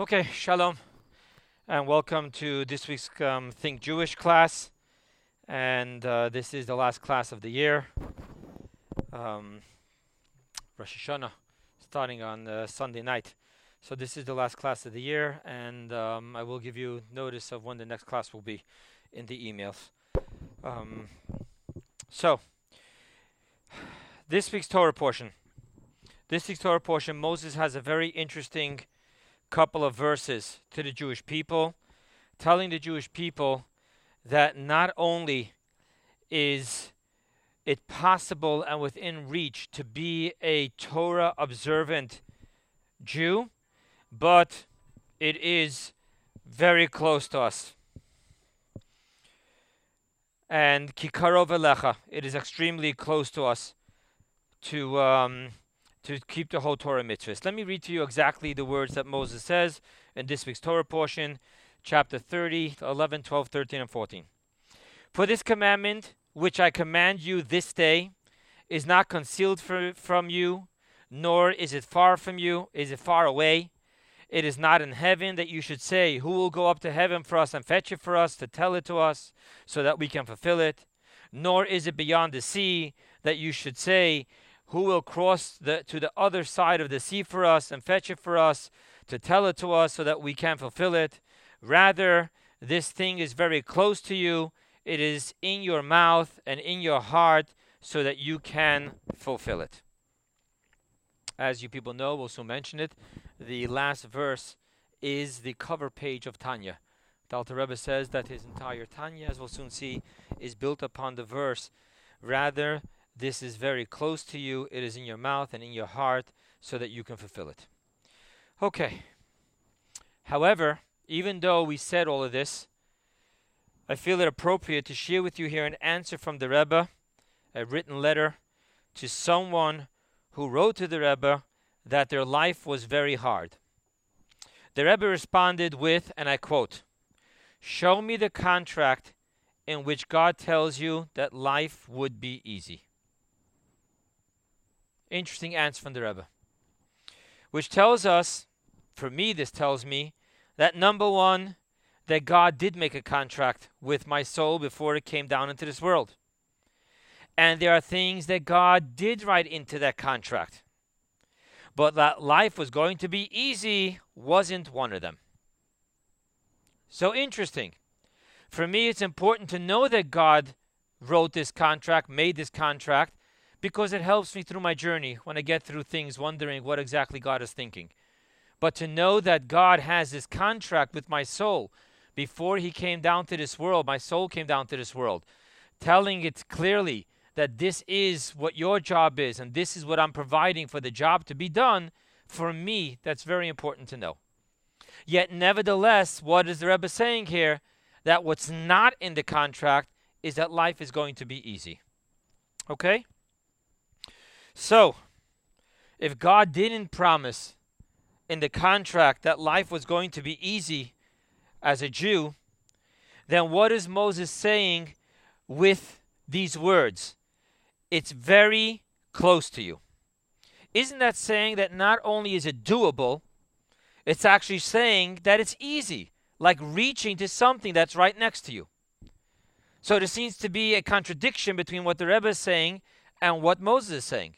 Okay, shalom, and welcome to this week's Think Jewish class, and this is the last class of the year. Rosh Hashanah, starting on Sunday night. So this is the last class of the year, and I will give you notice of when the next class will be in the emails. So, this week's Torah portion. This week's Torah portion, Moses has a very interesting couple of verses to the Jewish people, telling the Jewish people that not only is it possible and within reach to be a Torah observant Jew, but it is very close to us. And kikarov lecha, it is extremely close to us to keep the whole Torah mitzvahs. Let me read to you exactly the words that Moses says in this week's Torah portion, chapter 30, 11, 12, 13, and 14. For this commandment, which I command you this day, is not concealed from you, nor is it far from you, is it far away. It is not in heaven, that you should say, who will go up to heaven for us and fetch it for us, to tell it to us, so that we can fulfill it. Nor is it beyond the sea, that you should say, who will cross to the other side of the sea for us and fetch it for us, to tell it to us so that we can fulfill it. Rather, this thing is very close to you. It is in your mouth and in your heart so that you can fulfill it. As you people know, we'll soon mention it, the last verse is the cover page of Tanya. The Alter Rebbe says that his entire Tanya, as we'll soon see, is built upon the verse, rather, this is very close to you. It is in your mouth and in your heart so that you can fulfill it. Okay. However, even though we said all of this, I feel it appropriate to share with you here an answer from the Rebbe, a written letter to someone who wrote to the Rebbe that their life was very hard. The Rebbe responded with, and I quote, "Show me the contract in which God tells you that life would be easy." Interesting answer from the Rebbe, which tells us, for me this tells me, that number one, that God did make a contract with my soul before it came down into this world. And there are things that God did write into that contract. But that life was going to be easy wasn't one of them. So interesting. For me, it's important to know that God wrote this contract, made this contract, because it helps me through my journey when I get through things wondering what exactly God is thinking. But to know that God has this contract with my soul before he came down to this world, my soul came down to this world, telling it clearly that this is what your job is and this is what I'm providing for the job to be done, for me, that's very important to know. Yet nevertheless, what is the Rebbe saying here? That what's not in the contract is that life is going to be easy. Okay? So, if God didn't promise in the contract that life was going to be easy as a Jew, then what is Moses saying with these words? It's very close to you. Isn't that saying that not only is it doable, it's actually saying that it's easy, like reaching to something that's right next to you? So there seems to be a contradiction between what the Rebbe is saying and what Moses is saying.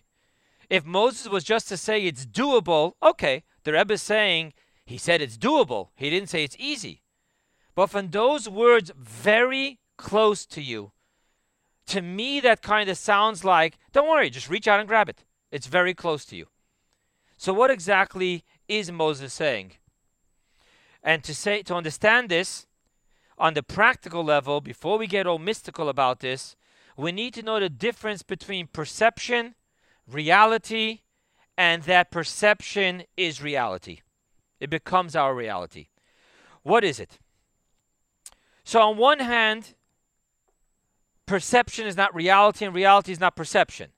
If Moses was just to say it's doable, okay, the Rebbe is saying he said it's doable. He didn't say it's easy. But from those words, very close to you, to me that kind of sounds like, don't worry, just reach out and grab it. It's very close to you. So what exactly is Moses saying? And to understand this, on the practical level, before we get all mystical about this, we need to know the difference between perception, reality, and that perception is reality. It becomes our reality. What is it? So on one hand, perception is not reality and reality is not perception.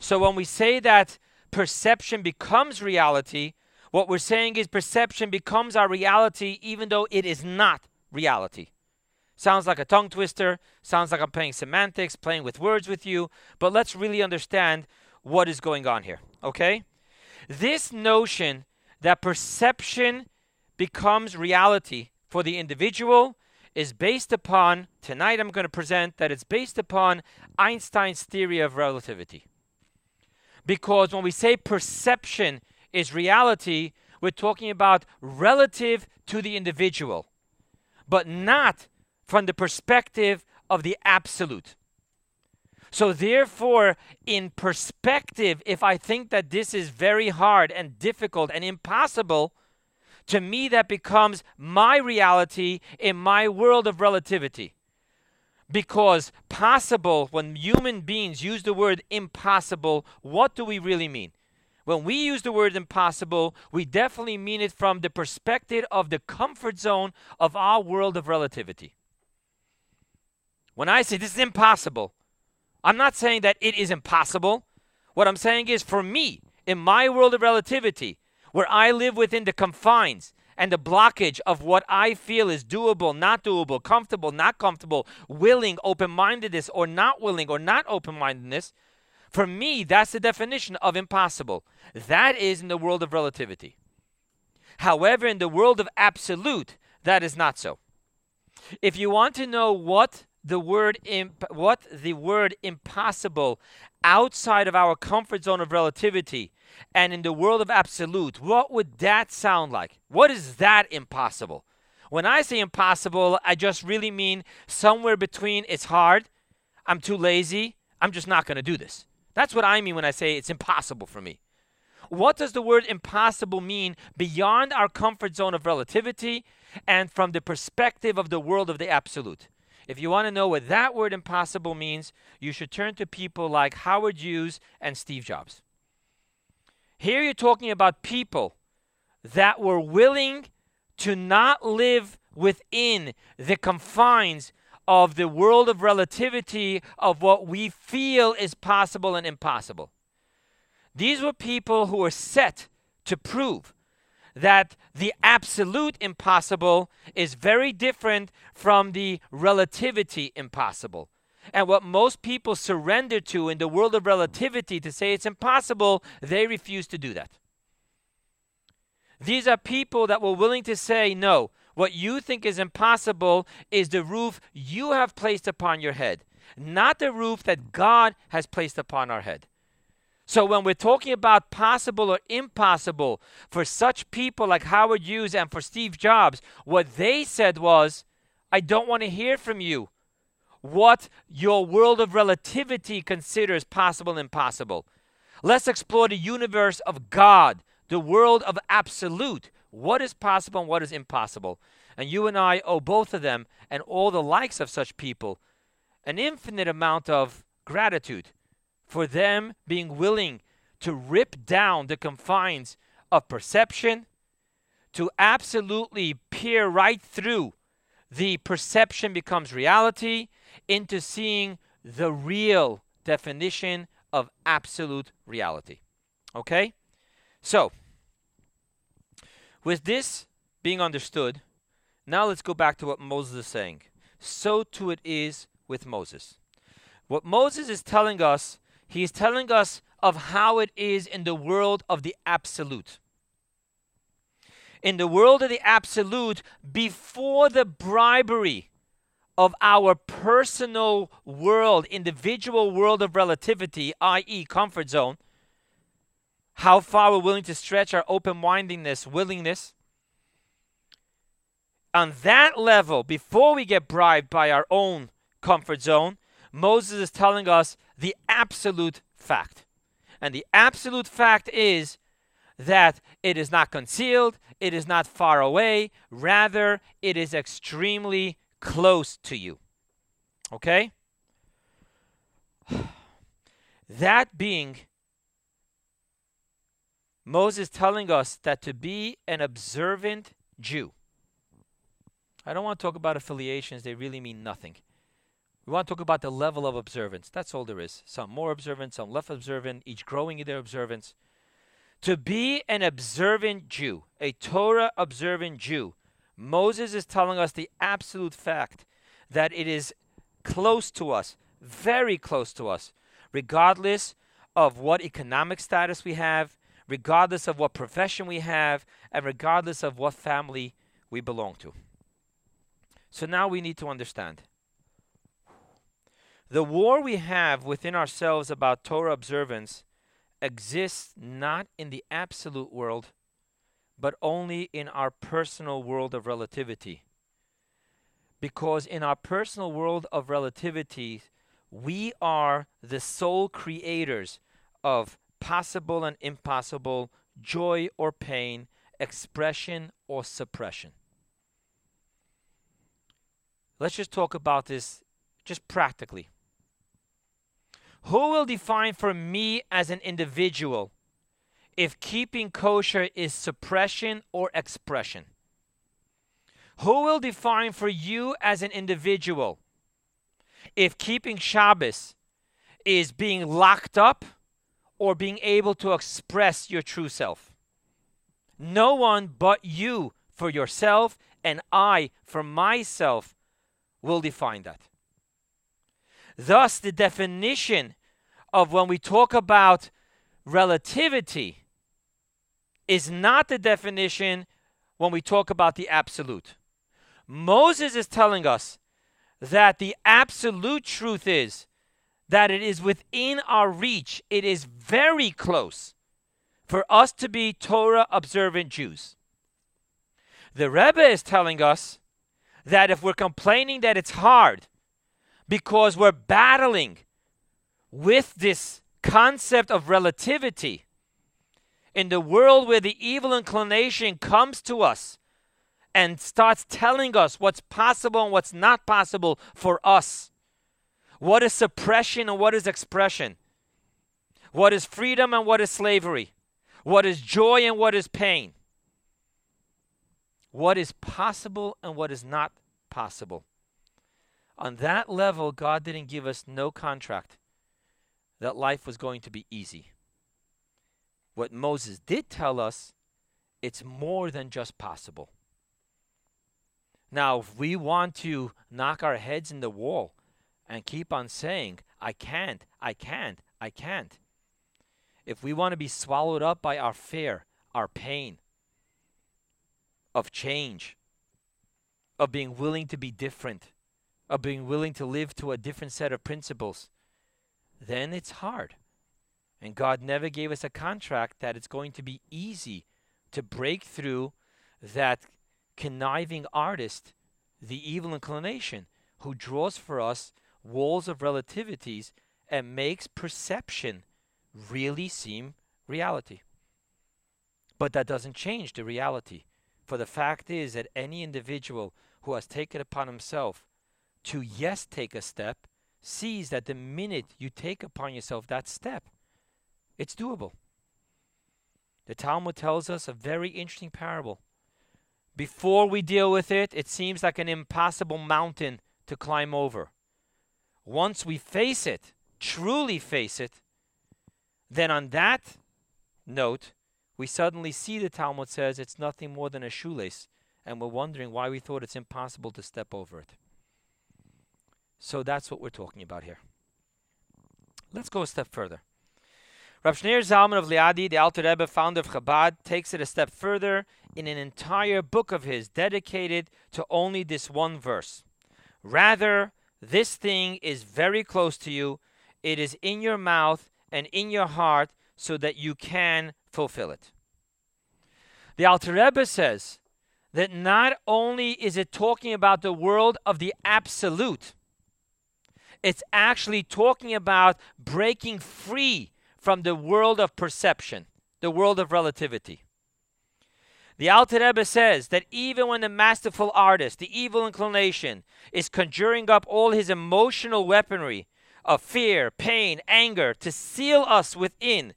So when we say that perception becomes reality, what we're saying is perception becomes our reality even though it is not reality. Sounds like a tongue twister. Sounds like I'm playing semantics, playing with words with you. But let's really understand what is going on here, okay? This notion that perception becomes reality for the individual is based upon, tonight I'm going to present that it's based upon Einstein's theory of relativity. Because when we say perception is reality, we're talking about relative to the individual, but not from the perspective of the absolute. So therefore, in perspective, if I think that this is very hard and difficult and impossible, to me that becomes my reality in my world of relativity. Because possible, when human beings use the word impossible, what do we really mean? When we use the word impossible, we definitely mean it from the perspective of the comfort zone of our world of relativity. When I say this is impossible, I'm not saying that it is impossible. What I'm saying is, for me, in my world of relativity, where I live within the confines and the blockage of what I feel is doable, not doable, comfortable, not comfortable, willing, open-mindedness, or not willing, or not open-mindedness, for me, that's the definition of impossible. That is in the world of relativity. However, in the world of absolute, that is not so. If you want to know what the word impossible outside of our comfort zone of relativity and in the world of absolute, what would that sound like? What is that impossible? When I say impossible, I just really mean somewhere between it's hard, I'm too lazy, I'm just not going to do this. That's what I mean when I say it's impossible for me. What does the word impossible mean beyond our comfort zone of relativity and from the perspective of the world of the absolute? If you want to know what that word impossible means, you should turn to people like Howard Hughes and Steve Jobs. Here you're talking about people that were willing to not live within the confines of the world of relativity of what we feel is possible and impossible. These were people who were set to prove that the absolute impossible is very different from the relativity impossible. And what most people surrender to in the world of relativity to say it's impossible, they refuse to do that. These are people that were willing to say, no, what you think is impossible is the roof you have placed upon your head, not the roof that God has placed upon our head. So when we're talking about possible or impossible, for such people like Howard Hughes and for Steve Jobs, what they said was, I don't want to hear from you what your world of relativity considers possible and impossible. Let's explore the universe of God, the world of absolute. What is possible and what is impossible? And you and I owe both of them and all the likes of such people an infinite amount of gratitude for them being willing to rip down the confines of perception, to absolutely peer right through the perception becomes reality into seeing the real definition of absolute reality. Okay? So, with this being understood, now let's go back to what Moses is saying. So too it is with Moses. What Moses is telling us, he's telling us of how it is in the world of the absolute. In the world of the absolute, before the bribery of our personal world, individual world of relativity, i.e. comfort zone, how far we're willing to stretch our open-mindedness, willingness. On that level, before we get bribed by our own comfort zone, Moses is telling us the absolute fact. And the absolute fact is that it is not concealed, it is not far away, rather it is extremely close to you. Okay? That being, Moses telling us that to be an observant Jew, I don't want to talk about affiliations, they really mean nothing. We want to talk about the level of observance. That's all there is. Some more observant, some less observant, each growing in their observance. To be an observant Jew, a Torah observant Jew, Moses is telling us the absolute fact that it is close to us, very close to us, regardless of what economic status we have, regardless of what profession we have, and regardless of what family we belong to. So now we need to understand. The war we have within ourselves about Torah observance exists not in the absolute world, but only in our personal world of relativity. Because in our personal world of relativity, we are the sole creators of possible and impossible, joy or pain, expression or suppression. Let's just talk about this just practically. Who will define for me as an individual if keeping kosher is suppression or expression? Who will define for you as an individual if keeping Shabbos is being locked up or being able to express your true self? No one but you for yourself, and I for myself, will define that. Thus, the definition of when we talk about relativity is not the definition when we talk about the absolute. Moses is telling us that the absolute truth is that it is within our reach. It is very close for us to be Torah observant Jews. The Rebbe is telling us that if we're complaining that it's hard because we're battling with this concept of relativity in the world where the evil inclination comes to us and starts telling us what's possible and what's not possible for us. What is suppression and what is expression? What is freedom and what is slavery? What is joy and what is pain? What is possible and what is not possible? On that level, God didn't give us no contract that life was going to be easy. What Moses did tell us, it's more than just possible. Now, if we want to knock our heads in the wall and keep on saying, I can't, I can't, I can't. If we want to be swallowed up by our fear, our pain of change, of being willing to be different, of being willing to live to a different set of principles, then it's hard. And God never gave us a contract that it's going to be easy to break through that conniving artist, the evil inclination, who draws for us walls of relativities and makes perception really seem reality. But that doesn't change the reality. For the fact is that any individual who has taken upon himself to yes take a step sees that the minute you take upon yourself that step, it's doable. The Talmud tells us a very interesting parable. Before we deal with it, it seems like an impossible mountain to climb over. Once we face it, truly face it, then on that note, we suddenly see the Talmud says it's nothing more than a shoelace, and we're wondering why we thought it's impossible to step over it. So that's what we're talking about here. Let's go a step further. Rav Shneur Zalman of Liadi, the Alter Rebbe, founder of Chabad, takes it a step further in an entire book of his dedicated to only this one verse. Rather, this thing is very close to you. It is in your mouth and in your heart so that you can fulfill it. The Alter Rebbe says that not only is it talking about the world of the absolute, it's actually talking about breaking free from the world of perception, the world of relativity. The Alter Rebbe says that even when the masterful artist, the evil inclination, is conjuring up all his emotional weaponry of fear, pain, anger to seal us within,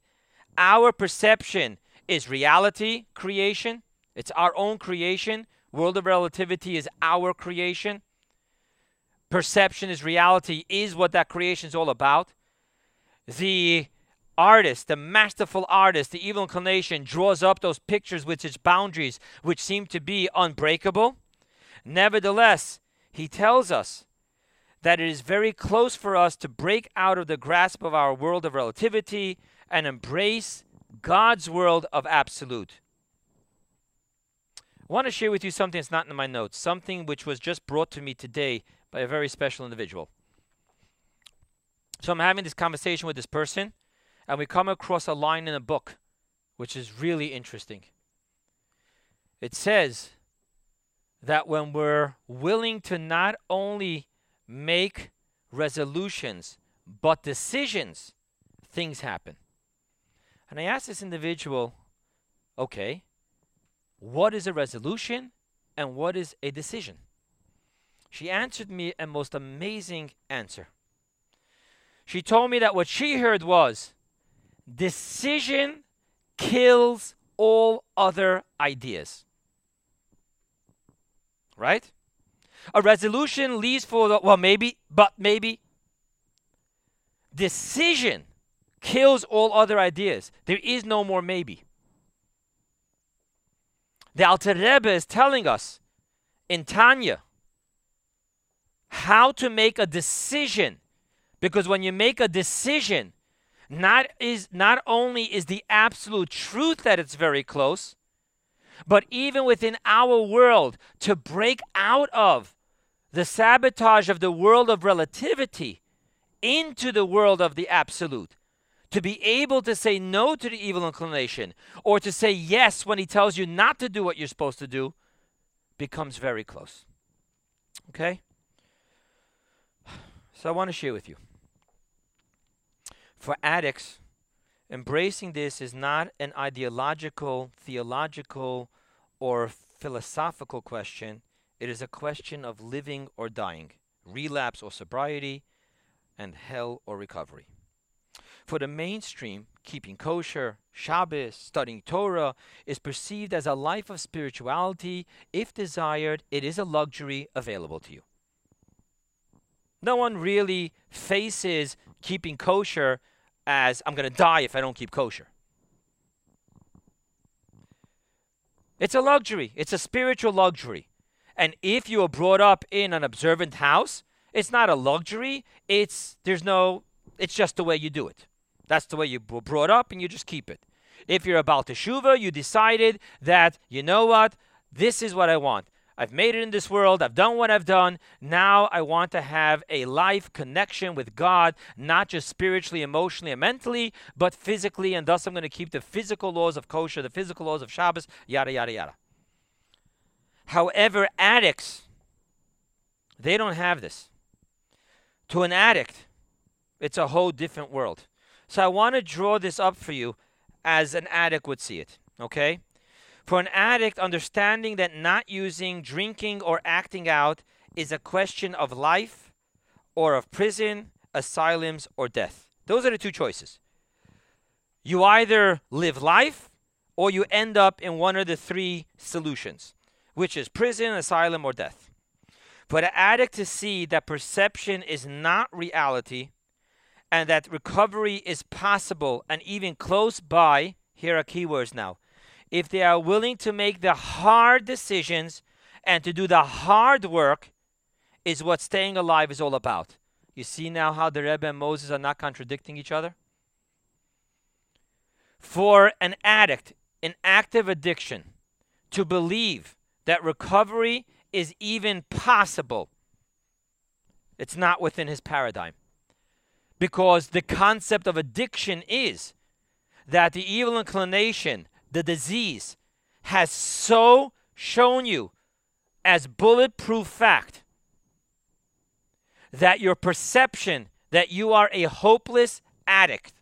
our perception is reality, creation. It's our own creation. World of relativity is our creation. Perception is reality, is what that creation is all about. The artist, the masterful artist, the evil inclination, draws up those pictures with its boundaries, which seem to be unbreakable. Nevertheless, he tells us that it is very close for us to break out of the grasp of our world of relativity and embrace God's world of absolute. I want to share with you something that's not in my notes, something which was just brought to me today by a very special individual. So I'm having this conversation with this person, and we come across a line in a book, which is really interesting. It says that when we're willing to not only make resolutions, but decisions, things happen. And I asked this individual, okay, what is a resolution and what is a decision? She answered me a most amazing answer. She told me that what she heard was, decision kills all other ideas. Right? A resolution leaves for the, well, maybe, but maybe. Decision kills all other ideas. There is no more maybe. The Alter Rebbe is telling us in Tanya how to make a decision, because when you make a decision, not only is the absolute truth that it's very close, but even within our world, to break out of the sabotage of the world of relativity into the world of the absolute, to be able to say no to the evil inclination, or to say yes when he tells you not to do what you're supposed to do, becomes very close. Okay? So I want to share with you. For addicts, embracing this is not an ideological, theological, or philosophical question. It is a question of living or dying, relapse or sobriety, and hell or recovery. For the mainstream, keeping kosher, Shabbos, studying Torah is perceived as a life of spirituality. If desired, it is a luxury available to you. No one really faces keeping kosher as I'm going to die if I don't keep kosher. It's a luxury. It's a spiritual luxury. And if you are brought up in an observant house, it's not a luxury. It's just the way you do it. That's the way you were brought up, and you just keep it. If you're a Baal Teshuvah, you decided that, you know what, this is what I want. I've made it in this world. I've done what I've done. Now I want to have a life connection with God, not just spiritually, emotionally, and mentally, but physically, and thus I'm going to keep the physical laws of kosher, the physical laws of Shabbos, yada, yada, yada. However, addicts, they don't have this. To an addict, it's a whole different world. So I want to draw this up for you as an addict would see it, okay? For an addict, understanding that not using, drinking, or acting out is a question of life or of prison, asylums, or death. Those are the two choices. You either live life or you end up in one of the three solutions, which is prison, asylum, or death. For the addict to see that perception is not reality and that recovery is possible and even close by, here are keywords now, if they are willing to make the hard decisions and to do the hard work, is what staying alive is all about. You see now how the Rebbe and Moses are not contradicting each other? For an addict, an active addiction, to believe that recovery is even possible, it's not within his paradigm. Because the concept of addiction is that the evil inclination, the disease, has so shown you as bulletproof fact that your perception that you are a hopeless addict,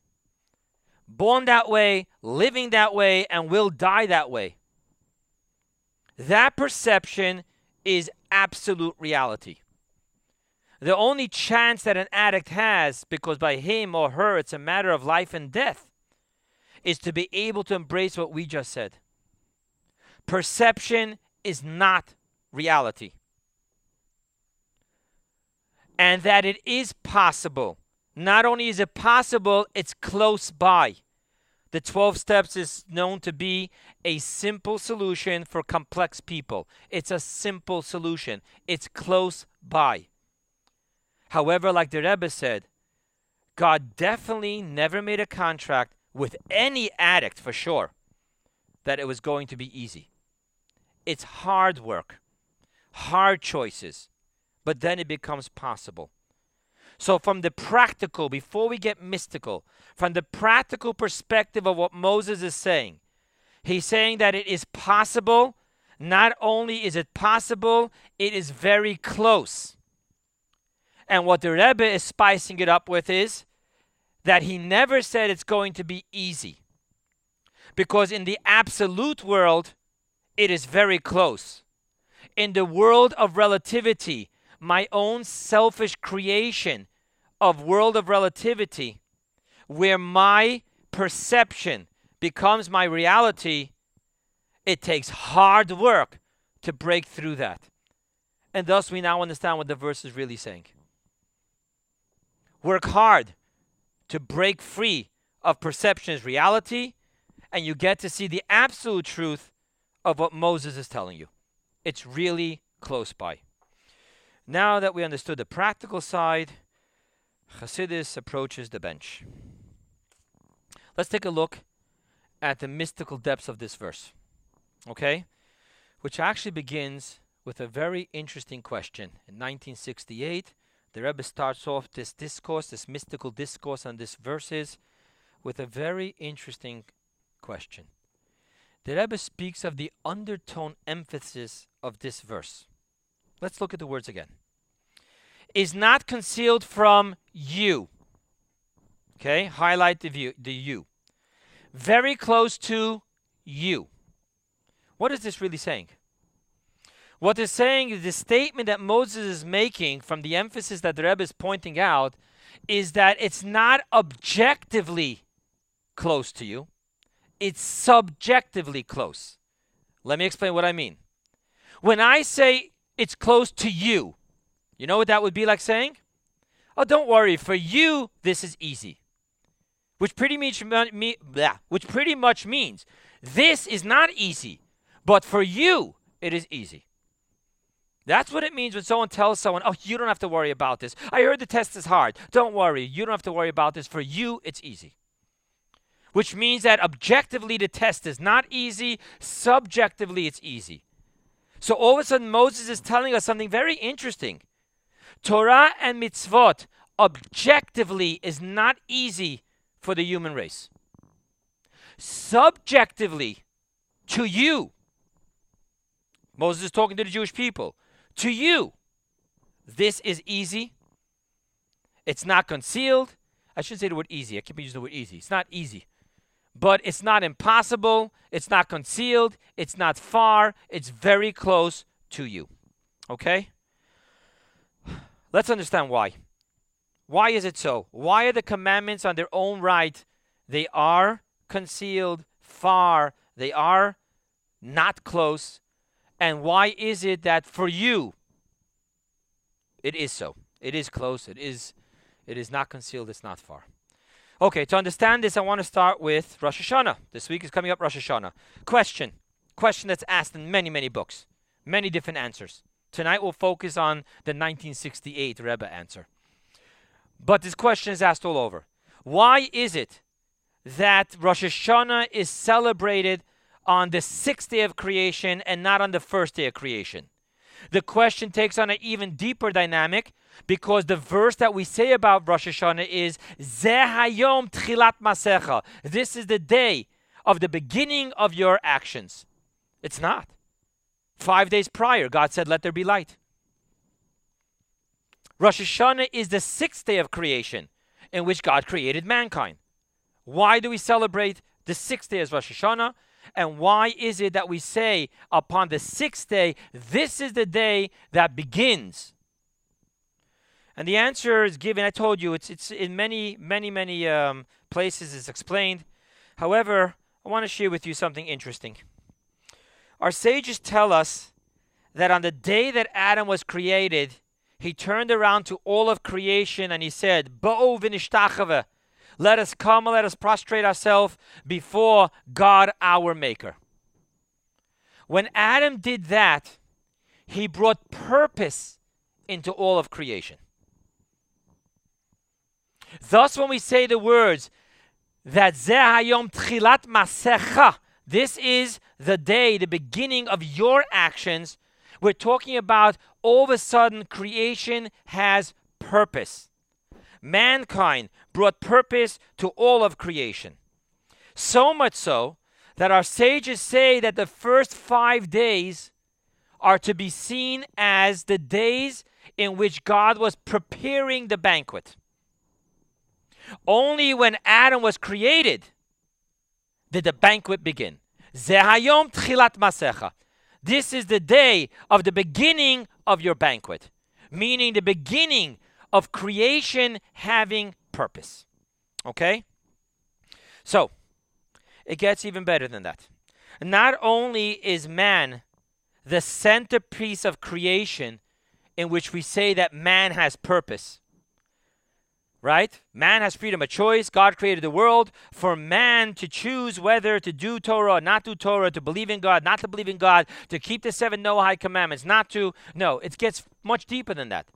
born that way, living that way, and will die that way, that perception is absolute reality. The only chance that an addict has, because by him or her it's a matter of life and death, is to be able to embrace what we just said. Perception is not reality. And that it is possible. Not only is it possible, it's close by. The 12 steps is known to be a simple solution for complex people. It's a simple solution. It's close by. However, like the Rebbe said, God definitely never made a contract with any addict for sure that it was going to be easy. It's hard work, hard choices, but then it becomes possible. So from the practical, before we get mystical, from the practical perspective of what Moses is saying, he's saying that it is possible. Not only is it possible, it is very close. And what the Rebbe is spicing it up with is that he never said it's going to be easy. Because in the absolute world, it is very close. In the world of relativity, my own selfish creation of world of relativity, where my perception becomes my reality, it takes hard work to break through that. And thus we now understand what the verse is really saying. Work hard to break free of perception as reality, and you get to see the absolute truth of what Moses is telling you. It's really close by. Now that we understood the practical side, Chassidus approaches the bench. Let's take a look at the mystical depths of this verse, okay? Which actually begins with a very interesting question. In 1968, the Rebbe starts off this discourse, this mystical discourse on these verses, with a very interesting question. The Rebbe speaks of the undertone emphasis of this verse. Let's look at the words again. Is not concealed from you. Okay, highlight the you. Very close to you. What is this really saying? What it's saying is the statement that Moses is making from the emphasis that the Rebbe is pointing out is that it's not objectively close to you. It's subjectively close. Let me explain what I mean. When I say it's close to you, you know what that would be like saying? Oh, don't worry, for you, this is easy. Which pretty much means this is not easy, but for you, it is easy. That's what it means when someone tells someone, oh, you don't have to worry about this. I heard the test is hard. Don't worry, you don't have to worry about this. For you, it's easy. Which means that objectively the test is not easy, subjectively it's easy. So all of a sudden Moses is telling us something very interesting. Torah and mitzvot objectively is not easy for the human race. Subjectively, to you, Moses is talking to the Jewish people, to you, this is easy. It's not concealed. I shouldn't say the word easy. I keep using the word easy. It's not easy. But it's not impossible, it's not concealed, it's not far, it's very close to you. Okay? Let's understand why. Why is it so? Why are the commandments on their own right? They are concealed, far, they are not close. And why is it that for you, it is so? It is close, it is not concealed, it's not far. Okay, to understand this, I want to start with Rosh Hashanah. This week is coming up Rosh Hashanah. Question that's asked in many, many books. Many different answers. Tonight we'll focus on the 1968 Rebbe answer. But this question is asked all over. Why is it that Rosh Hashanah is celebrated on the sixth day of creation and not on the first day of creation? The question takes on an even deeper dynamic, because the verse that we say about Rosh Hashanah is Zeh hayom t'chilat masecha. This is the day of the beginning of your actions. It's not. 5 days prior, God said, let there be light. Rosh Hashanah is the sixth day of creation in which God created mankind. Why do we celebrate the sixth day as Rosh Hashanah? And why is it that we say upon the sixth day, this is the day that begins? And the answer is given. I told you, it's in many, many, many places it's explained. However, I want to share with you something interesting. Our sages tell us that on the day that Adam was created, he turned around to all of creation and he said, Bo v'nishtachaveh, let us come and let us prostrate ourselves before God our Maker. When Adam did that, he brought purpose into all of creation. Thus, when we say the words, that Zeh hayom t'chilat masecha, this is the day, the beginning of your actions. We're talking about all of a sudden creation has purpose. Mankind brought purpose to all of creation. So much so that our sages say that the first 5 days are to be seen as the days in which God was preparing the banquet. Only when Adam was created did the banquet begin. Zeh hayom t'chilat masecha. This is the day of the beginning of your banquet, meaning the beginning of creation having purpose. Okay? So, it gets even better than that. Not only is man the centerpiece of creation, in which we say that man has purpose, right? Man has freedom of choice. God created the world for man to choose whether to do Torah or not do Torah, to believe in God, not to believe in God, to keep the 7 Noahide commandments, not to. No, it gets much deeper than that.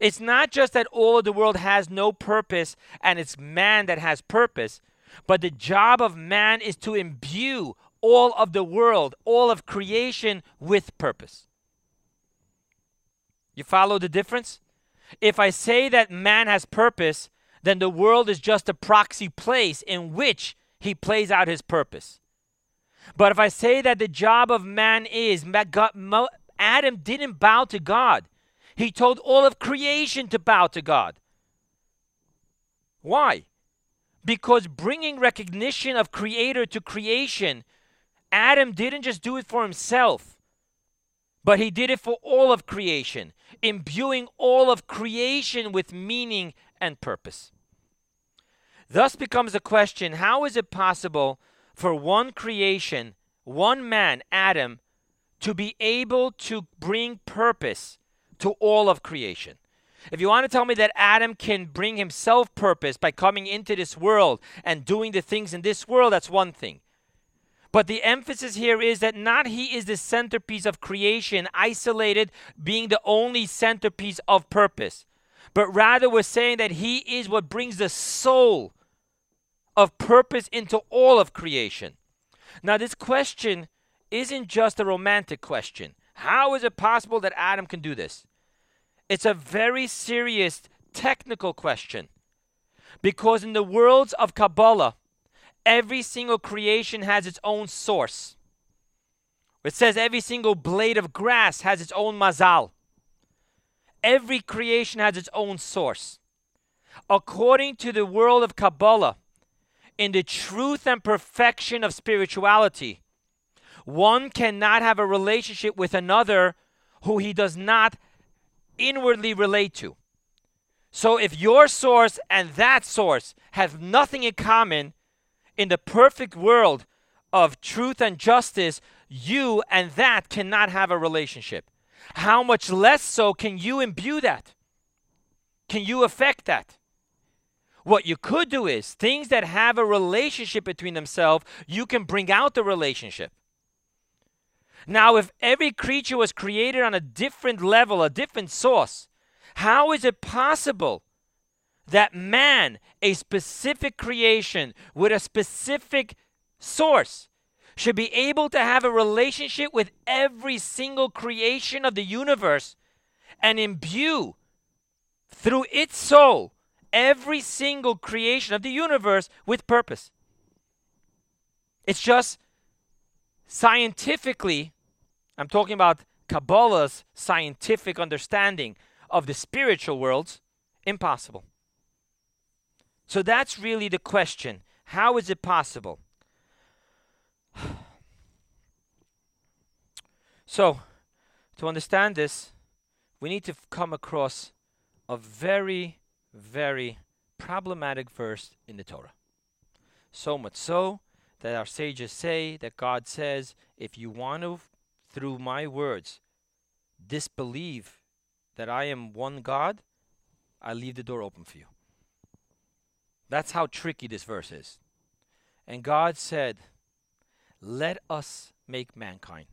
It's not just that all of the world has no purpose and it's man that has purpose, but the job of man is to imbue all of the world, all of creation with purpose. You follow the difference? If I say that man has purpose, then the world is just a proxy place in which he plays out his purpose. But if I say that the job of man is, Adam didn't bow to God. He told all of creation to bow to God. Why? Because bringing recognition of Creator to creation, Adam didn't just do it for himself, but he did it for all of creation, imbuing all of creation with meaning and purpose. Thus becomes the question, how is it possible for one creation, one man, Adam, to be able to bring purpose to all of creation? If you want to tell me that Adam can bring himself purpose by coming into this world and doing the things in this world, that's one thing. But the emphasis here is that not he is the centerpiece of creation, isolated, being the only centerpiece of purpose, but rather we're saying that he is what brings the soul of purpose into all of creation. Now, this question isn't just a romantic question. How is it possible that Adam can do this? It's a very serious technical question, because in the worlds of Kabbalah, every single creation has its own source. It says every single blade of grass has its own mazal. Every creation has its own source. According to the world of Kabbalah, in the truth and perfection of spirituality, one cannot have a relationship with another who he does not inwardly relate to. So if your source and that source have nothing in common, in the perfect world of truth and justice, you and that cannot have a relationship. How much less so can you imbue that? Can you affect that? What you could do is, things that have a relationship between themselves, you can bring out the relationship. Now, if every creature was created on a different level, a different source, how is it possible that man, a specific creation with a specific source, should be able to have a relationship with every single creation of the universe and imbue through its soul every single creation of the universe with purpose? It's just scientifically, I'm talking about Kabbalah's scientific understanding of the spiritual worlds, impossible. So that's really the question. How is it possible? So, to understand this, we need to come across a very, very problematic verse in the Torah. So much so that our sages say that God says, if you want to, through my words, disbelieve that I am one God, I leave the door open for you. That's how tricky this verse is. And God said, let us make mankind.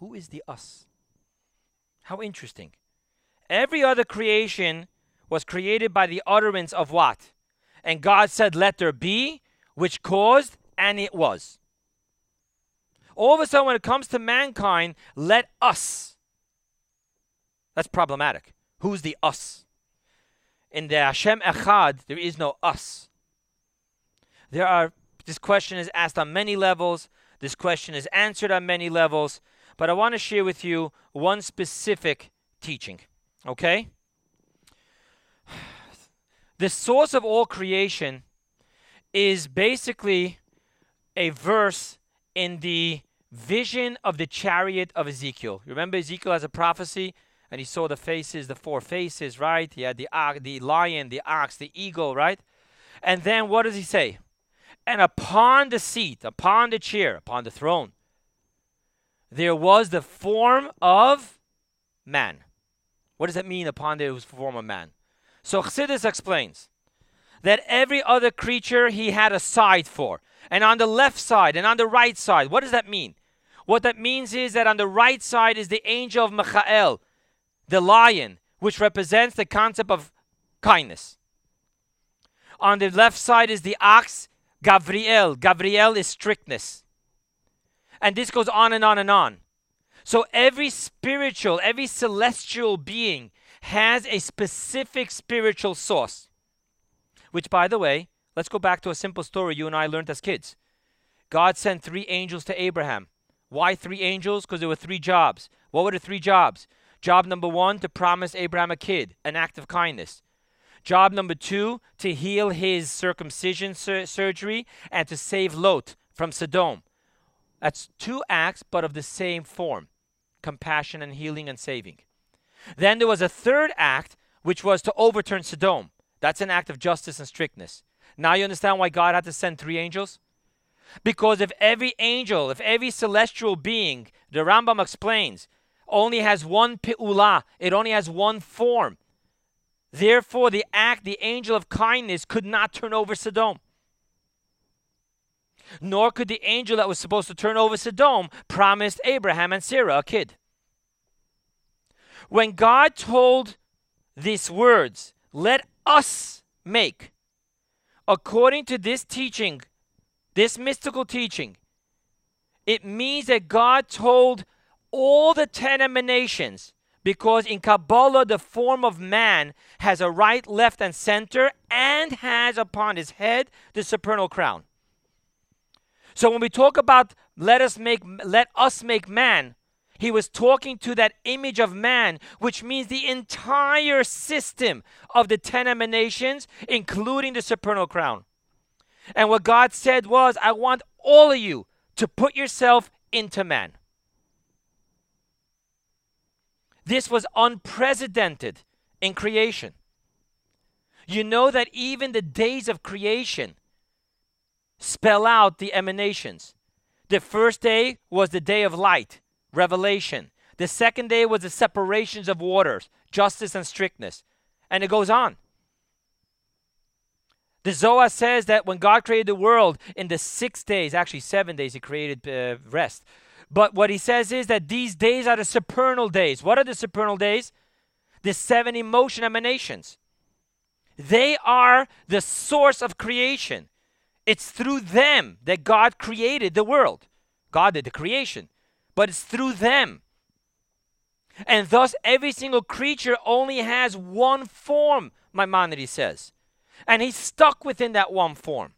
Who is the us? How interesting. Every other creation was created by the utterance of what? And God said, let there be. which caused, and it was. All of a sudden, when it comes to mankind, let us. That's problematic. Who's the us? In the Hashem Echad, there is no us. There are. This question is asked on many levels. This question is answered on many levels. But I want to share with you one specific teaching. Okay? The source of all creation is basically a verse in the vision of the chariot of Ezekiel. Remember, Ezekiel has a prophecy, and he saw the faces, the four faces, right? He had the lion, the ox, the eagle, right? And then what does he say? And upon the seat, upon the chair, upon the throne, there was the form of man. What does that mean, upon the form of man? So Chassidus explains that every other creature he had a side for, and on the left side and on the right side. What does that mean? What that means is that on the right side is the angel of Michael, the lion, which represents the concept of kindness. On the left side is the ox, Gabriel. Gabriel is strictness. And this goes on and on and on. So every spiritual, every celestial being has a specific spiritual source. Which, by the way, let's go back to a simple story you and I learned as kids. God sent 3 angels to Abraham. Why 3 angels? Because there were 3 jobs. What were the 3 jobs? Job number 1, to promise Abraham a kid, an act of kindness. Job number 2, to heal his circumcision surgery and to save Lot from Sodom. That's 2 acts, but of the same form. Compassion and healing and saving. Then there was a 3rd act, which was to overturn Sodom. That's an act of justice and strictness. Now you understand why God had to send 3 angels? Because if every angel, if every celestial being, the Rambam explains, only has one pe'ula, it only has one form. Therefore, the act, the angel of kindness, could not turn over Sodom. Nor could the angel that was supposed to turn over Sodom promised Abraham and Sarah a kid. When God told these words, let us make, according to this teaching, this mystical teaching, it means that God told all the 10 emanations, because in Kabbalah, the form of man has a right, left, and center, and has upon his head the supernal crown. So when we talk about let us make man, he was talking to that image of man, which means the entire system of the 10 emanations, including the supernal crown. And what God said was, I want all of you to put yourself into man. This was unprecedented in creation. You know that even the days of creation spell out the emanations. The first day was the day of light, revelation. The second day was the separations of waters, justice and strictness. And it goes on. The Zohar says that when God created the world, in the 6 days, actually 7 days, he created rest. But what he says is that these days are the supernal days. What are the supernal days? The 7 emotion emanations. They are the source of creation. It's through them that God created the world. God did the creation, but it's through them. And thus every single creature only has one form, Maimonides says. And he's stuck within that one form.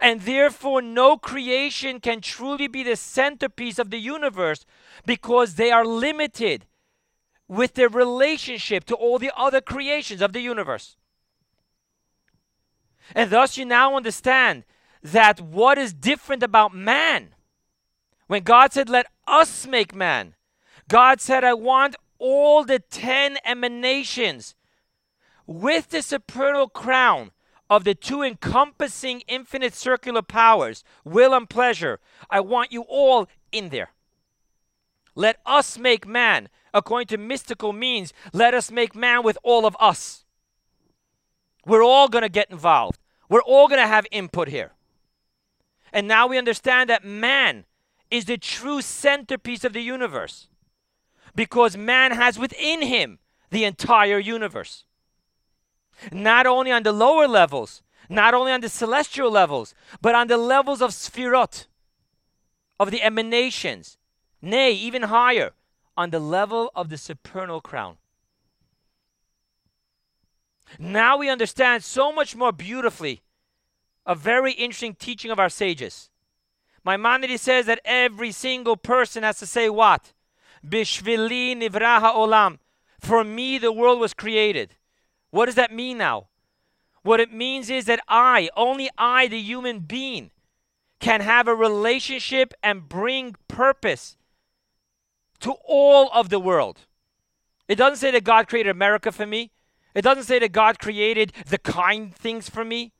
And therefore, no creation can truly be the centerpiece of the universe, because they are limited with their relationship to all the other creations of the universe. And thus you now understand that what is different about man, when God said, let us make man, God said, I want all the 10 emanations with the supernal crown of the 2 encompassing infinite circular powers, will and pleasure. I want you all in there. Let us make man, according to mystical means, let us make man with all of us. We're all going to get involved. We're all going to have input here. And now we understand that man is the true centerpiece of the universe, because man has within him the entire universe. Not only on the lower levels, not only on the celestial levels, but on the levels of Sfirot, of the emanations, nay, even higher, on the level of the supernal crown. Now we understand so much more beautifully a very interesting teaching of our sages. Maimonides says that every single person has to say what? Bishvili nivra ha'olam. For me, the world was created. What does that mean now? What it means is that I, only I, the human being, can have a relationship and bring purpose to all of the world. It doesn't say that God created America for me. It doesn't say that God created the kind things for me.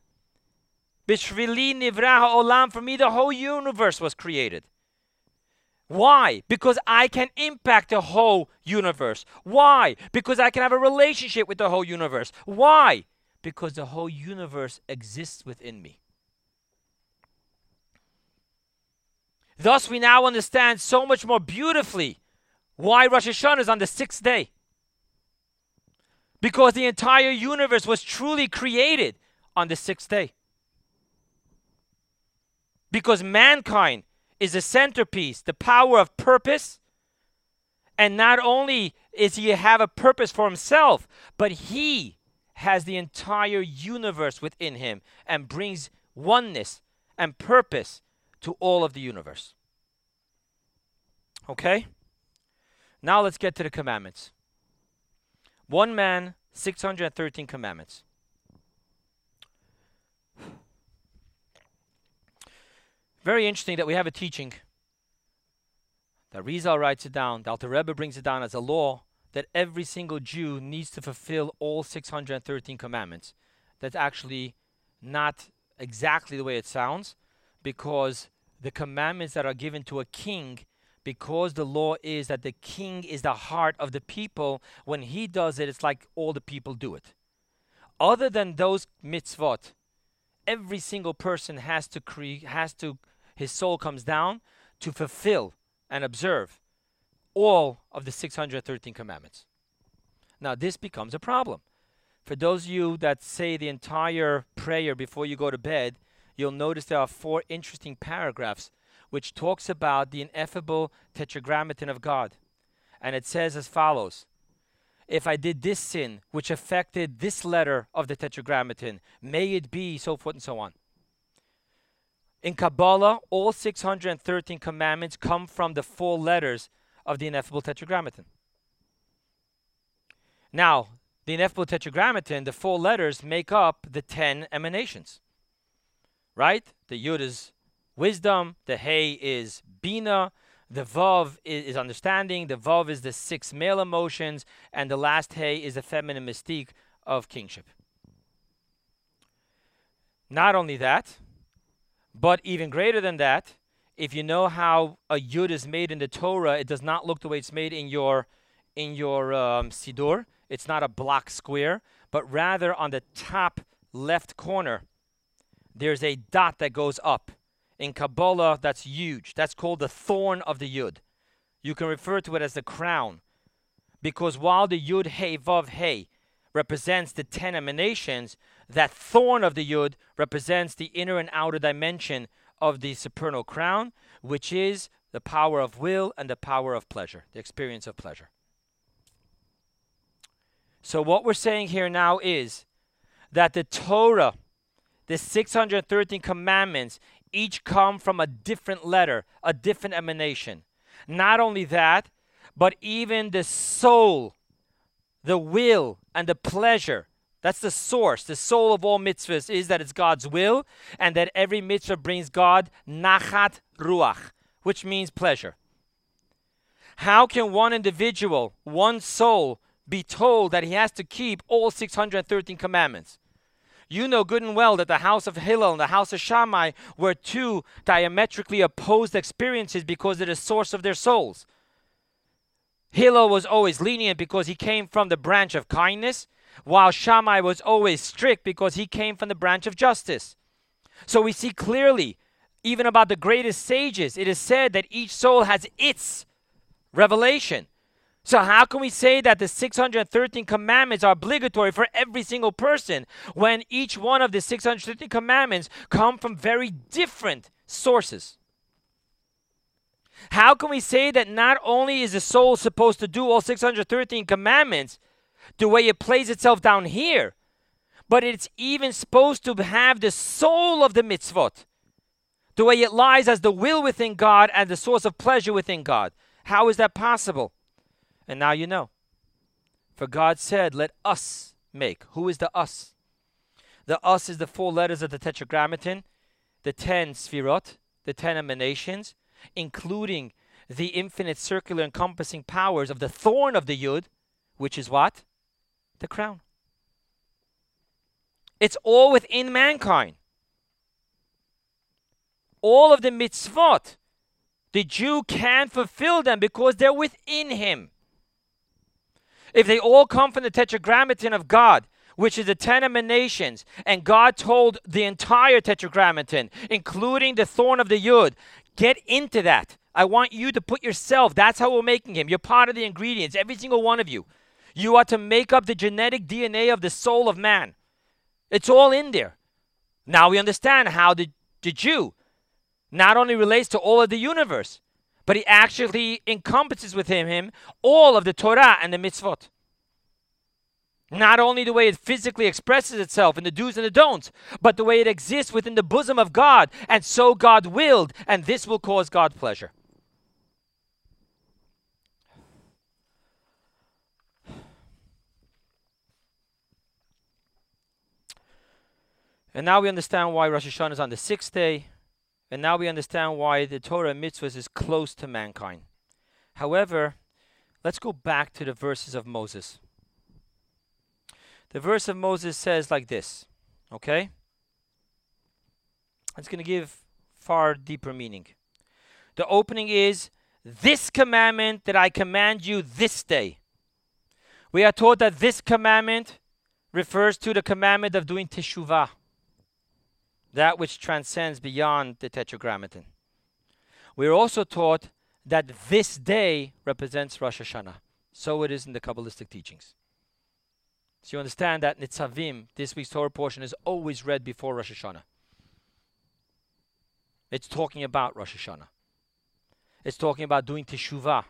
Bishvili nivra ha'olam, for me, the whole universe was created. Why? Because I can impact the whole universe. Why? Because I can have a relationship with the whole universe. Why? Because the whole universe exists within me. Thus, we now understand so much more beautifully why Rosh Hashanah is on the sixth day. Because the entire universe was truly created on the sixth day. Because mankind is the centerpiece, the power of purpose. And not only is he have a purpose for himself, but he has the entire universe within him and brings oneness and purpose to all of the universe. Okay? Now let's get to the commandments. One man, 613 commandments. Very interesting that we have a teaching that Rizal writes it down, the Alter Rebbe brings it down as a law that every single Jew needs to fulfill all 613 commandments. That's actually not exactly the way it sounds, because the commandments that are given to a king, because the law is that the king is the heart of the people, when he does it, it's like all the people do it. Other than those mitzvot, every single person has to his soul comes down to fulfill and observe all of the 613 commandments. Now this becomes a problem. For those of you that say the entire prayer before you go to bed, you'll notice there are four interesting paragraphs which talks about the ineffable Tetragrammaton of God. And it says as follows: if I did this sin, which affected this letter of the Tetragrammaton, may it be, so forth and so on. In Kabbalah, all 613 commandments come from the four letters of the ineffable Tetragrammaton. Now, the ineffable Tetragrammaton, the four letters make up the 10 emanations. Right? The Yud is wisdom, the Hey is Bina, the Vav is understanding, the Vav is the 6 male emotions, and the last Hey is the feminine mystique of kingship. Not only that, but even greater than that, if you know how a Yud is made in the Torah, it does not look the way it's made in your Sidur. It's not a block square, but rather on the top left corner, there's a dot that goes up. In Kabbalah, that's huge. That's called the thorn of the Yud. You can refer to it as the crown. Because while the Yud, Hey, Vav, Hey represents the 10 emanations, that thorn of the Yud represents the inner and outer dimension of the supernal crown, which is the power of will and the power of pleasure, the experience of pleasure. So what we're saying here now is that the Torah, the 613 commandments, each come from a different letter, a different emanation. Not only that, but even the soul, the will, and the pleasure. That's the source. The soul of all mitzvahs is that it's God's will, and that every mitzvah brings God nachat ruach, which means pleasure. How can one individual, one soul, be told that he has to keep all 613 commandments? You know good and well that the house of Hillel and the house of Shammai were two diametrically opposed experiences because they're the source of their souls. Hillel was always lenient because he came from the branch of kindness, while Shammai was always strict because he came from the branch of justice. So we see clearly, even about the greatest sages, it is said that each soul has its revelation. So how can we say that the 613 commandments are obligatory for every single person when each one of the 613 commandments come from very different sources? How can we say that not only is the soul supposed to do all 613 commandments the way it plays itself down here, but it's even supposed to have the soul of the mitzvot, the way it lies as the will within God and the source of pleasure within God? How is that possible? And now you know. For God said, let us make. Who is the us? The us is the four letters of the Tetragrammaton, the 10 Sfirot, the 10 emanations, including the infinite circular encompassing powers of the thorn of the Yud, which is what? The crown. It's all within mankind. All of the mitzvot, the Jew can't fulfill them because they're within him. If they all come from the Tetragrammaton of God, which is the 10 emanations, and God told the entire Tetragrammaton, including the thorn of the Yud, get into that. I want you to put yourself, that's how we're making him. You're part of the ingredients, every single one of you. You are to make up the genetic DNA of the soul of man. It's all in there. Now we understand how the Jew not only relates to all of the universe, but he actually encompasses within him all of the Torah and the mitzvot. Not only the way it physically expresses itself in the do's and the don'ts, but the way it exists within the bosom of God, and so God willed, and this will cause God pleasure. And now we understand why Rosh Hashanah is on the 6th day, and now we understand why the Torah and mitzvahs is close to mankind. However, let's go back to the verses of Moses. The verse of Moses says like this, okay? It's going to give far deeper meaning. The opening is, this commandment that I command you this day. We are taught that this commandment refers to the commandment of doing teshuvah, that which transcends beyond the Tetragrammaton. We are also taught that this day represents Rosh Hashanah. So it is in the Kabbalistic teachings. So you understand that Nitzavim, this week's Torah portion, is always read before Rosh Hashanah. It's talking about Rosh Hashanah. It's talking about doing teshuvah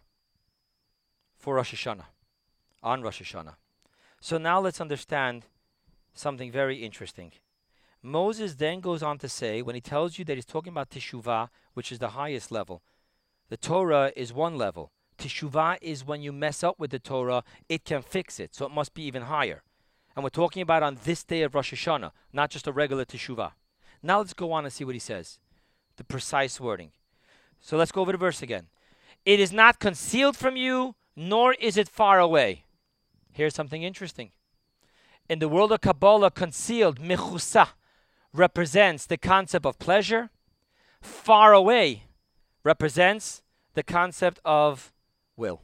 for Rosh Hashanah, on Rosh Hashanah. So now let's understand something very interesting. Moses then goes on to say, when he tells you that he's talking about teshuvah, which is the highest level, the Torah is one level. Teshuvah is when you mess up with the Torah, it can fix it. So it must be even higher. And we're talking about on this day of Rosh Hashanah, not just a regular teshuvah. Now let's go on and see what he says. The precise wording. So let's go over the verse again. It is not concealed from you, nor is it far away. Here's something interesting. In the world of Kabbalah, concealed, mechusah, represents the concept of pleasure. Far away represents the concept of will.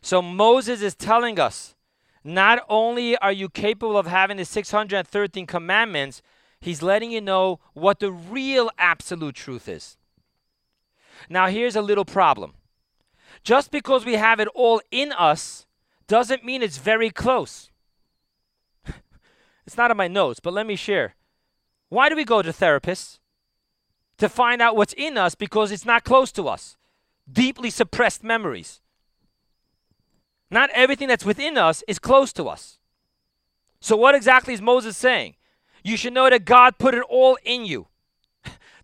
So Moses is telling us, not only are you capable of having the 613 commandments, he's letting you know what the real absolute truth is. Now here's a little problem. Just because we have it all in us doesn't mean it's very close. It's not in my notes, but let me share. Why do we go to therapists? To find out what's in us, because it's not close to us. Deeply suppressed memories. Not everything that's within us is close to us. So what exactly is Moses saying? You should know that God put it all in you.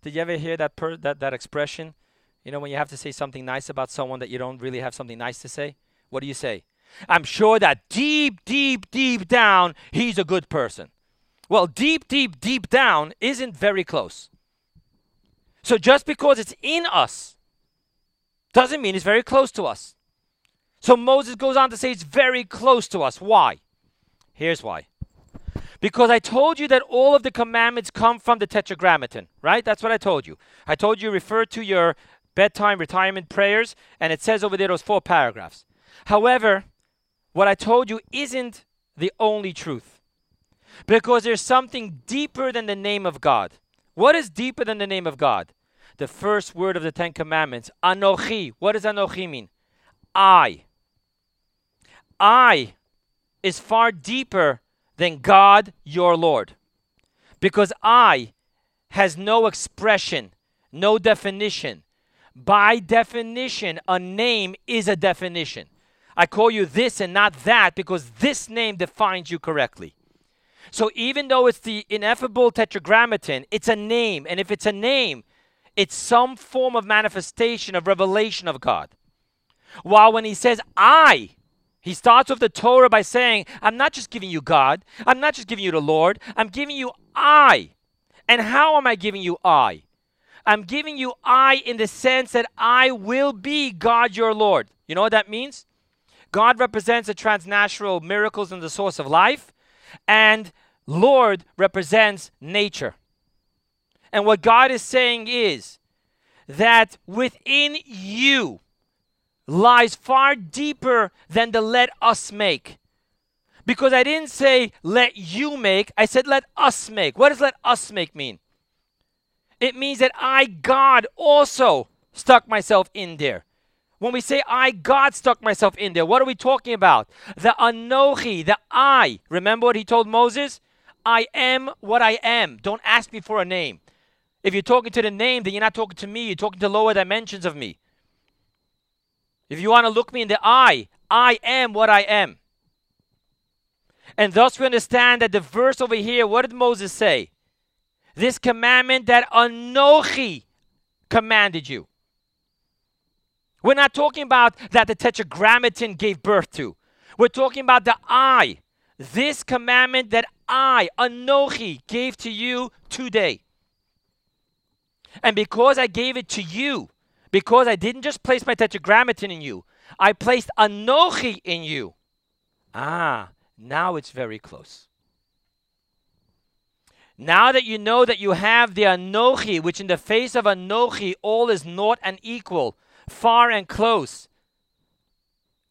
Did you ever hear that expression? You know, when you have to say something nice about someone that you don't really have something nice to say? What do you say? I'm sure that deep down, he's a good person. Well, deep down isn't very close. So just because it's in us doesn't mean it's very close to us. So Moses goes on to say it's very close to us. Why? Here's why. Because I told you that all of the commandments come from the Tetragrammaton, right? That's what I told you. I told you refer to your bedtime retirement prayers, and it says over there those 4 paragraphs. However, what I told you isn't the only truth. Because there's something deeper than the name of God. What is deeper than the name of God? The first word of the 10 commandments, Anochi. What does Anochi mean? I is far deeper than God, your Lord. Because I has no expression, no definition. By definition, a name is a definition. I call you this and not that because this name defines you correctly. So even though it's the ineffable Tetragrammaton, it's a name. And if it's a name, it's some form of manifestation, of revelation of God. While when he says, I, he starts off the Torah by saying, I'm not just giving you God. I'm not just giving you the Lord. I'm giving you I. And how am I giving you I? I'm giving you I in the sense that I will be God your Lord. You know what that means? God represents the transnational miracles and the source of life. And Lord represents nature. And what God is saying is that within you lies far deeper than the let us make. Because I didn't say let you make, I said let us make. What does let us make mean? It means that I, God, also stuck myself in there. When we say I, God, stuck myself in there, what are we talking about? The Anochi, the I. Remember what he told Moses? I am what I am. Don't ask me for a name. If you're talking to the name, then you're not talking to me. You're talking to lower dimensions of me. If you want to look me in the eye, I am what I am. And thus we understand that the verse over here, what did Moses say? This commandment that Anochi commanded you. We're not talking about that the Tetragrammaton gave birth to. We're talking about the I. This commandment that I, Anochi, gave to you today. And because I gave it to you, because I didn't just place my Tetragrammaton in you, I placed Anochi in you. Now it's very close. Now that you know that you have the Anochi, which in the face of Anochi, all is naught and equal, far and close.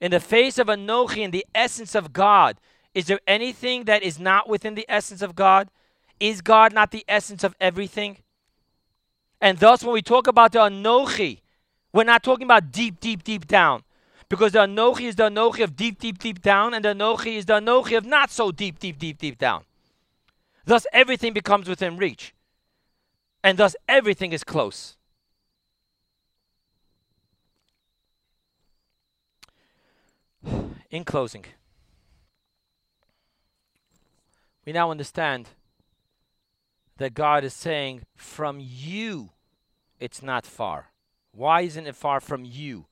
In the face of Anochi, in the essence of God, is there anything that is not within the essence of God? Is God not the essence of everything? And thus, when we talk about the Anochi, we're not talking about deep, deep, deep down. Because the Anochi is the Anochi of deep, deep, deep down, and the Anochi is the Anochi of not so deep, deep, deep, deep down. Thus, everything becomes within reach. And thus, everything is close. In closing, we now understand that God is saying, from you, it's not far. Why isn't it far from you?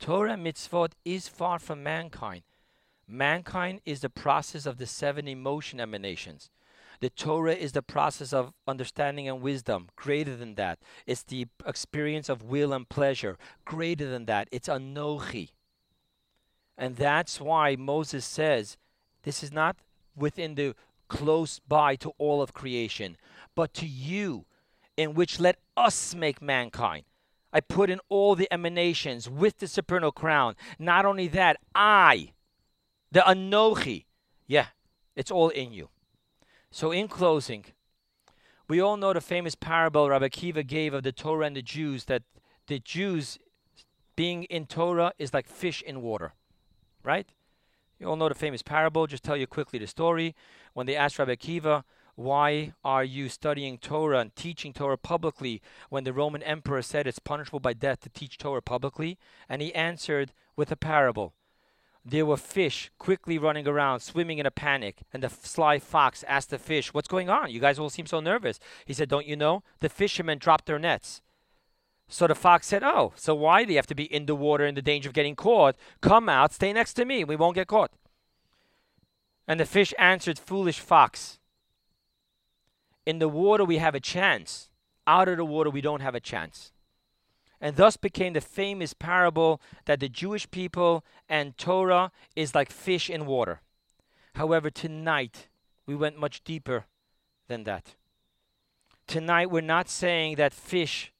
Torah mitzvot is far from mankind. Mankind is the process of the 7 emotion emanations. The Torah is the process of understanding and wisdom. Greater than that. It's the experience of will and pleasure. Greater than that. It's Anochi. And that's why Moses says, this is not within the close by to all of creation, but to you, in which let us make mankind. I put in all the emanations with the supernal crown. Not only that, I, the Anochi, it's all in you. So in closing, we all know the famous parable Rabbi Akiva gave of the Torah and the Jews, that the Jews being in Torah is like fish in water, right? You all know the famous parable. Just tell you quickly the story. When they asked Rabbi Akiva, why are you studying Torah and teaching Torah publicly when the Roman emperor said it's punishable by death to teach Torah publicly? And he answered with a parable. There were fish quickly running around, swimming in a panic. And the sly fox asked the fish, what's going on? You guys all seem so nervous. He said, don't you know? The fishermen dropped their nets. So the fox said, so why do you have to be in the water in the danger of getting caught? Come out, stay next to me, we won't get caught. And the fish answered, foolish fox, in the water we have a chance. Out of the water we don't have a chance. And thus became the famous parable that the Jewish people and Torah is like fish in water. However, tonight we went much deeper than that. Tonight we're not saying that fish,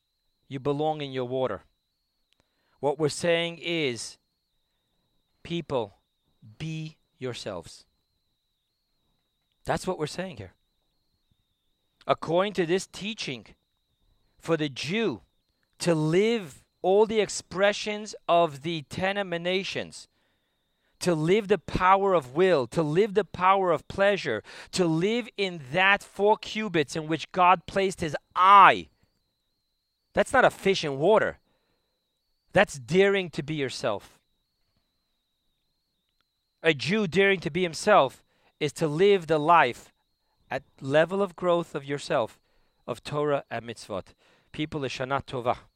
you belong in your water. What we're saying is, people, be yourselves. That's what we're saying here. According to this teaching, for the Jew to live all the expressions of the 10 emanations, to live the power of will, to live the power of pleasure, to live in that 4 cubits in which God placed his eye. That's not a fish in water. That's daring to be yourself. A Jew daring to be himself is to live the life at level of growth of yourself, of Torah and mitzvot. People, Shana Tovah.